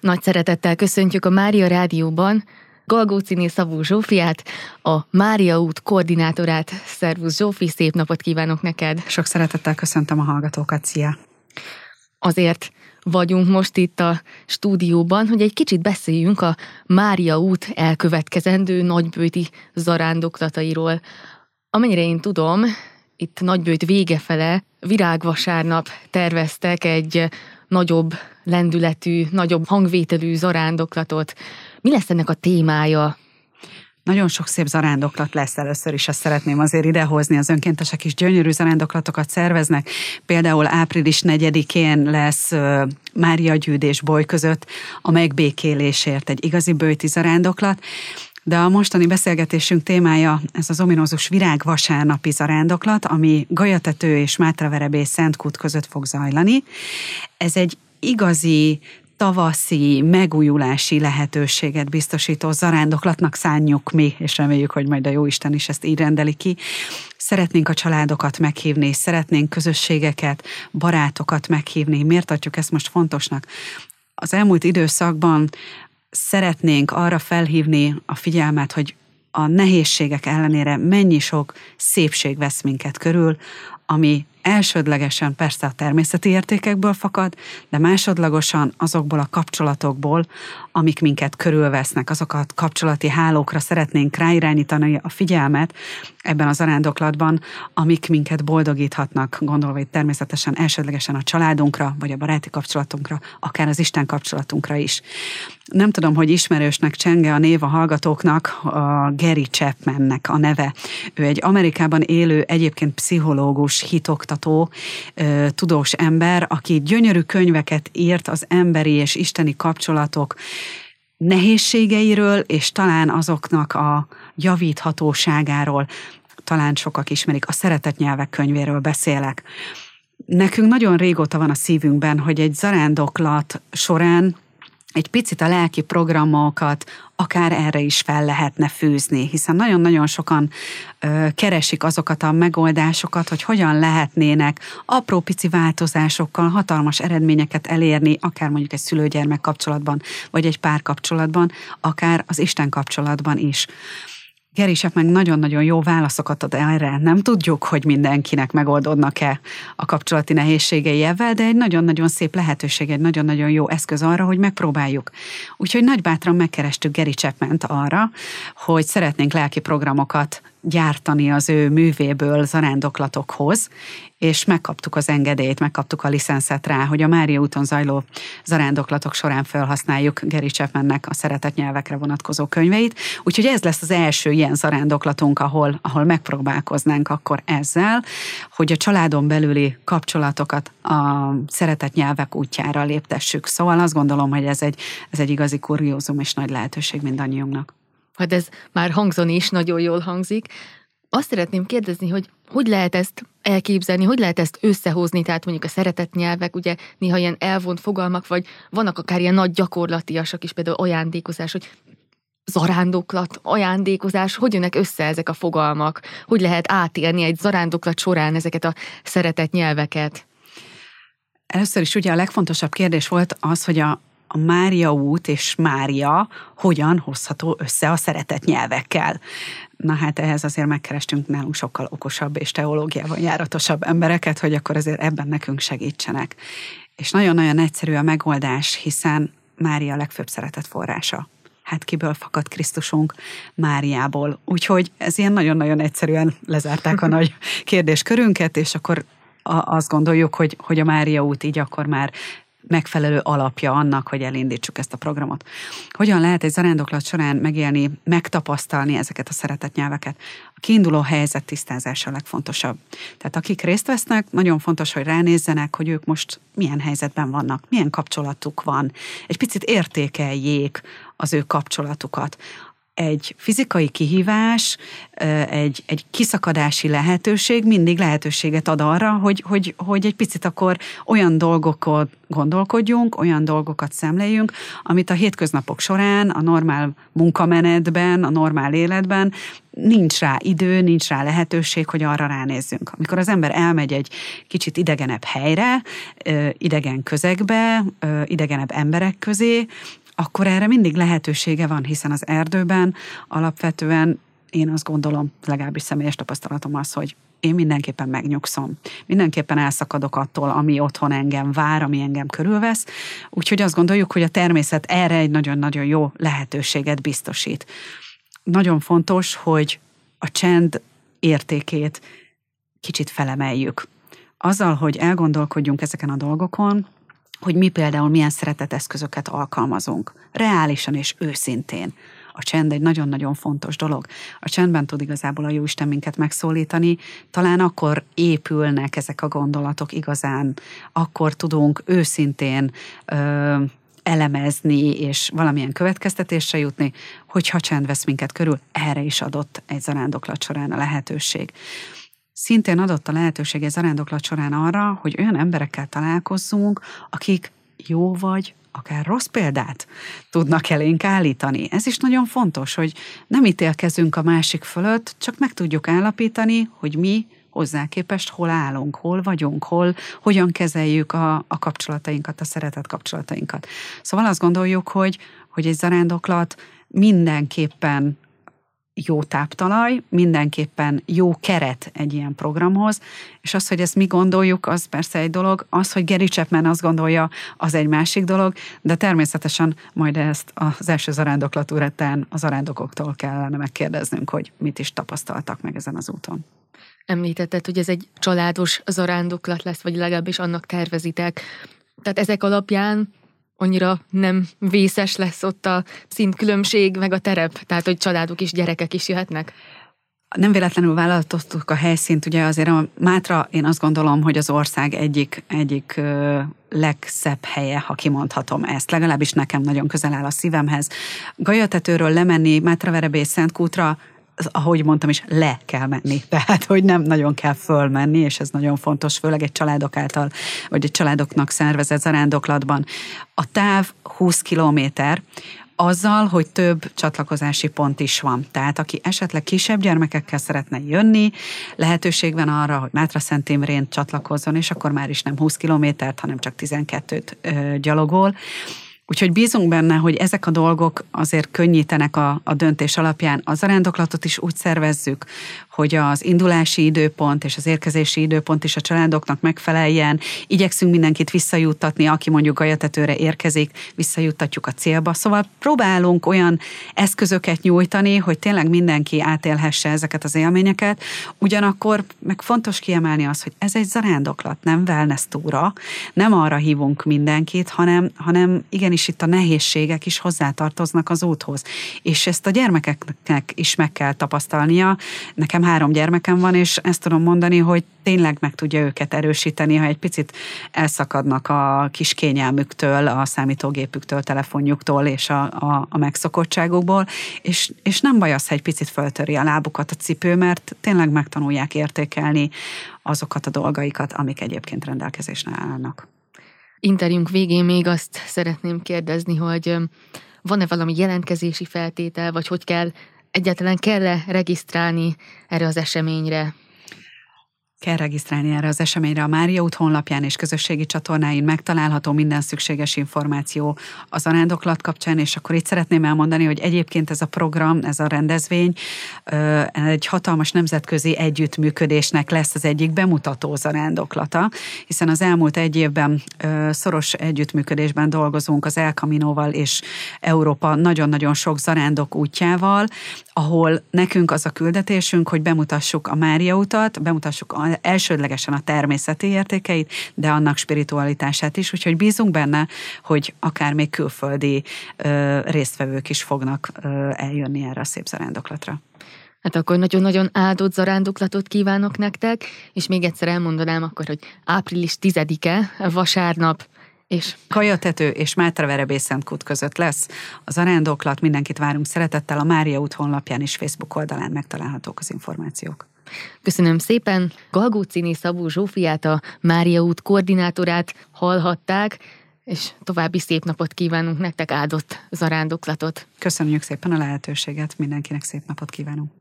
Nagy szeretettel köszöntjük a Mária Rádióban Galgóczi-né Szabó Zsófiát, a Mária Út koordinátorát. Szervusz Zsófi, szép napot kívánok neked! Sok szeretettel köszöntöm a hallgatókat, szia! Azért vagyunk most itt a stúdióban, hogy egy kicsit beszéljünk a Mária Út elkövetkezendő nagybőti zarándoklatairól. Amennyire én tudom, itt Nagybőjt végefele virágvasárnap terveztek egy nagyobb lendületű, nagyobb hangvételű zarándoklatot. Mi lesz ennek a témája? Nagyon sok szép zarándoklat lesz először is, azt szeretném azért idehozni. Az önkéntesek is gyönyörű zarándoklatokat szerveznek. Például április 4-én lesz Mária Gyűd és Boly között a megbékélésért egy igazi böjti zarándoklat. De a mostani beszélgetésünk témája ez az ominózus virágvasárnapi zarándoklat, ami Galyatető és Mátraverebély-Szentkút között fog zajlani. Ez egy igazi tavaszi, megújulási lehetőséget biztosító zarándoklatnak szánjuk mi, és reméljük, hogy majd a Jóisten is ezt így rendeli ki. Szeretnénk a családokat meghívni, szeretnénk közösségeket, barátokat meghívni. Miért tartjuk ezt most fontosnak? Az elmúlt időszakban szeretnénk arra felhívni a figyelmet, hogy a nehézségek ellenére mennyi sok szépség vesz minket körül, ami elsődlegesen persze a természeti értékekből fakad, de másodlagosan azokból a kapcsolatokból, amik minket körülvesznek, azokat kapcsolati hálókra szeretnénk ráirányítani a figyelmet ebben a zarándoklatban, amik minket boldogíthatnak, gondolva itt természetesen elsődlegesen a családunkra, vagy a baráti kapcsolatunkra, akár az Isten kapcsolatunkra is. Nem tudom, hogy ismerősnek csenge a név a hallgatóknak, a Gary Chapmannek a neve. Ő egy Amerikában élő, egyébként pszichológus, hitoktató, tudós ember, aki gyönyörű könyveket írt az emberi és isteni kapcsolatok nehézségeiről, és talán azoknak a javíthatóságáról. Talán sokak ismerik, a Szeretett Nyelvek könyvéről beszélek. Nekünk nagyon régóta van a szívünkben, hogy egy zarándoklat során egy picit a lelki programokat akár erre is fel lehetne fűzni, hiszen nagyon-nagyon sokan keresik azokat a megoldásokat, hogy hogyan lehetnének apró pici változásokkal hatalmas eredményeket elérni, akár mondjuk egy szülő-gyermek kapcsolatban, vagy egy párkapcsolatban, akár az Isten kapcsolatban is. Gary Chapman meg nagyon-nagyon jó válaszokat ad erre. Nem tudjuk, hogy mindenkinek megoldódnak-e a kapcsolati nehézségei ebben, de egy nagyon-nagyon szép lehetőség, egy nagyon-nagyon jó eszköz arra, hogy megpróbáljuk. Úgyhogy nagybátran megkerestük Gary Chapmant arra, hogy szeretnénk lelki programokat gyártani az ő művéből zarándoklatokhoz, és megkaptuk az engedélyt, megkaptuk a licenszet rá, hogy a Mária úton zajló zarándoklatok során felhasználjuk Gary Chapmannek a Szeretett Nyelvekre vonatkozó könyveit. Úgyhogy ez lesz az első ilyen zarándoklatunk, ahol megpróbálkoznánk akkor ezzel, hogy a családon belüli kapcsolatokat a szeretett nyelvek útjára léptessük. Szóval azt gondolom, hogy ez egy igazi kuriózum és nagy lehetőség mindannyiunknak. Hát ez már hangzon is, nagyon jól hangzik. Azt szeretném kérdezni, hogy lehet ezt elképzelni, hogy lehet ezt összehozni, tehát mondjuk a szeretett nyelvek, ugye néha ilyen elvont fogalmak, vagy vannak akár ilyen nagy gyakorlatiasak is, például ajándékozás, hogy zarándoklat, ajándékozás, hogy jönnek össze ezek a fogalmak? Hogy lehet átélni egy zarándoklat során ezeket a szeretett nyelveket? Először is ugye a legfontosabb kérdés volt az, hogy a Mária út és Mária hogyan hozható össze a szeretett nyelvekkel. Na hát ehhez azért megkerestünk nálunk sokkal okosabb és teológiában járatosabb embereket, hogy akkor azért ebben nekünk segítsenek. És nagyon-nagyon egyszerű a megoldás, hiszen Mária a legfőbb szeretet forrása. Hát kiből fakad Krisztusunk? Máriából. Úgyhogy ez ilyen nagyon-nagyon egyszerűen lezárták a nagy kérdéskörünket, és akkor azt gondoljuk, hogy a Mária út így akkor már megfelelő alapja annak, hogy elindítsuk ezt a programot. Hogyan lehet egy zarándoklat során megélni, megtapasztalni ezeket a szeretett nyelveket? A kiinduló helyzet tisztázása a legfontosabb. Tehát akik részt vesznek, nagyon fontos, hogy ránézzenek, hogy ők most milyen helyzetben vannak, milyen kapcsolatuk van. Egy picit értékeljék az ő kapcsolatukat. egy fizikai kihívás, egy kiszakadási lehetőség mindig lehetőséget ad arra, hogy egy picit akkor olyan dolgokat gondolkodjunk, olyan dolgokat szemléljünk, amit a hétköznapok során, a normál munkamenetben, a normál életben nincs rá idő, nincs rá lehetőség, hogy arra ránézzünk. Amikor az ember elmegy egy kicsit idegenebb helyre, idegen közegbe, idegenebb emberek közé, akkor erre mindig lehetősége van, hiszen az erdőben alapvetően én azt gondolom, legalábbis személyes tapasztalatom az, hogy én mindenképpen megnyugszom. Mindenképpen elszakadok attól, ami otthon engem vár, ami engem körülvesz. Úgyhogy azt gondoljuk, hogy a természet erre egy nagyon-nagyon jó lehetőséget biztosít. Nagyon fontos, hogy a csend értékét kicsit felemeljük. Azzal, hogy elgondolkodjunk ezeken a dolgokon, hogy mi például milyen szereteteszközöket alkalmazunk. Reálisan és őszintén. A csend egy nagyon-nagyon fontos dolog. A csendben tud igazából a Jóisten minket megszólítani, talán akkor épülnek ezek a gondolatok igazán, akkor tudunk őszintén elemezni és valamilyen következtetésre jutni, hogyha csend vesz minket körül, erre is adott egy zarándoklat során a lehetőség. Szintén adott a lehetőség egy zarándoklat során arra, hogy olyan emberekkel találkozzunk, akik jó vagy, akár rossz példát tudnak elénk állítani. Ez is nagyon fontos, hogy nem ítélkezünk a másik fölött, csak meg tudjuk állapítani, hogy mi hozzá képest hol állunk, hol vagyunk, hogyan kezeljük a kapcsolatainkat, a szeretet kapcsolatainkat. Szóval azt gondoljuk, hogy egy zarándoklat mindenképpen jó táptalaj, mindenképpen jó keret egy ilyen programhoz, és az, hogy ezt mi gondoljuk, az persze egy dolog, az, hogy Gary Chapman azt gondolja, az egy másik dolog, de természetesen majd ezt az első zarándoklat után a zarándokoktól kellene megkérdeznünk, hogy mit is tapasztaltak meg ezen az úton. Említetted, hogy ez egy családos zarándoklat lesz, vagy legalábbis annak tervezitek. Tehát ezek alapján annyira nem vészes lesz ott a szintkülönbség, meg a terep, tehát hogy családok és gyerekek is jöhetnek? Nem véletlenül választottuk a helyszínt, ugye azért a Mátra, én azt gondolom, hogy az ország egyik legszebb helye, ha kimondhatom ezt. Legalábbis nekem nagyon közel áll a szívemhez. Galyatetőről lemenni Mátraverebély-Szentkútra, ahogy mondtam is, le kell menni. Tehát, hogy nem nagyon kell fölmenni, és ez nagyon fontos, főleg egy családok által, vagy egy családoknak szervezett zarándoklatban. A táv 20 kilométer, azzal, hogy több csatlakozási pont is van. Tehát, aki esetleg kisebb gyermekekkel szeretne jönni, lehetőség van arra, hogy Mátra Szent Imrén csatlakozzon, és akkor már is nem 20 kilométert, hanem csak 12-t gyalogol. Úgyhogy bízunk benne, hogy ezek a dolgok azért könnyítenek a döntés alapján. A zarándoklatot is úgy szervezzük, hogy az indulási időpont és az érkezési időpont is a családoknak megfeleljen. Igyekszünk mindenkit visszajuttatni, aki mondjuk Galyatetőre érkezik, visszajuttatjuk a célba. Szóval próbálunk olyan eszközöket nyújtani, hogy tényleg mindenki átélhesse ezeket az élményeket. Ugyanakkor meg fontos kiemelni azt, hogy ez egy zarándoklat, nem wellness túra, nem arra hívunk mindenkit, hanem igenis itt a nehézségek is hozzátartoznak az úthoz. És ezt a gyermekeknek is meg kell tapasztalnia. Nekem 3 gyermekem van, és ezt tudom mondani, hogy tényleg meg tudja őket erősíteni, ha egy picit elszakadnak a kis kényelmüktől, a számítógépüktől, telefonjuktól és a megszokottságukból, és nem baj az, ha egy picit föltöri a lábukat a cipő, mert tényleg megtanulják értékelni azokat a dolgaikat, amik egyébként rendelkezésre állnak. Interjúnk végén még azt szeretném kérdezni, hogy van-e valami jelentkezési feltétel, vagy hogy kell, egyáltalán kell-e regisztrálni erre az eseményre? Kell regisztrálni erre az eseményre. A Mária Út honlapján és közösségi csatornáin megtalálható minden szükséges információ a zarándoklat kapcsán, és akkor itt szeretném elmondani, hogy egyébként ez a program, ez a rendezvény egy hatalmas nemzetközi együttműködésnek lesz az egyik bemutató zarándoklata, hiszen az elmúlt 1 évben szoros együttműködésben dolgozunk az El Caminoval és Európa nagyon-nagyon sok zarándok útjával, ahol nekünk az a küldetésünk, hogy bemutassuk a Mária utat, bemutassuk elsődlegesen a természeti értékeit, de annak spiritualitását is, úgyhogy bízunk benne, hogy akár még külföldi résztvevők is fognak eljönni erre a szép zarándoklatra. Hát akkor nagyon-nagyon áldott zarándoklatot kívánok nektek, és még egyszer elmondanám akkor, hogy április 10-e, vasárnap és Galyatető és Mátraverebély-Szentkút között lesz. Az arándoklat, mindenkit várunk szeretettel, a Mária Út honlapján és Facebook oldalán megtalálhatók az információk. Köszönöm szépen! Galgóczi-né Szabó Zsófiát, a Mária Út koordinátorát hallhatták, és további szép napot kívánunk nektek, áldott zarándoklatot. Köszönjük szépen a lehetőséget, mindenkinek szép napot kívánunk.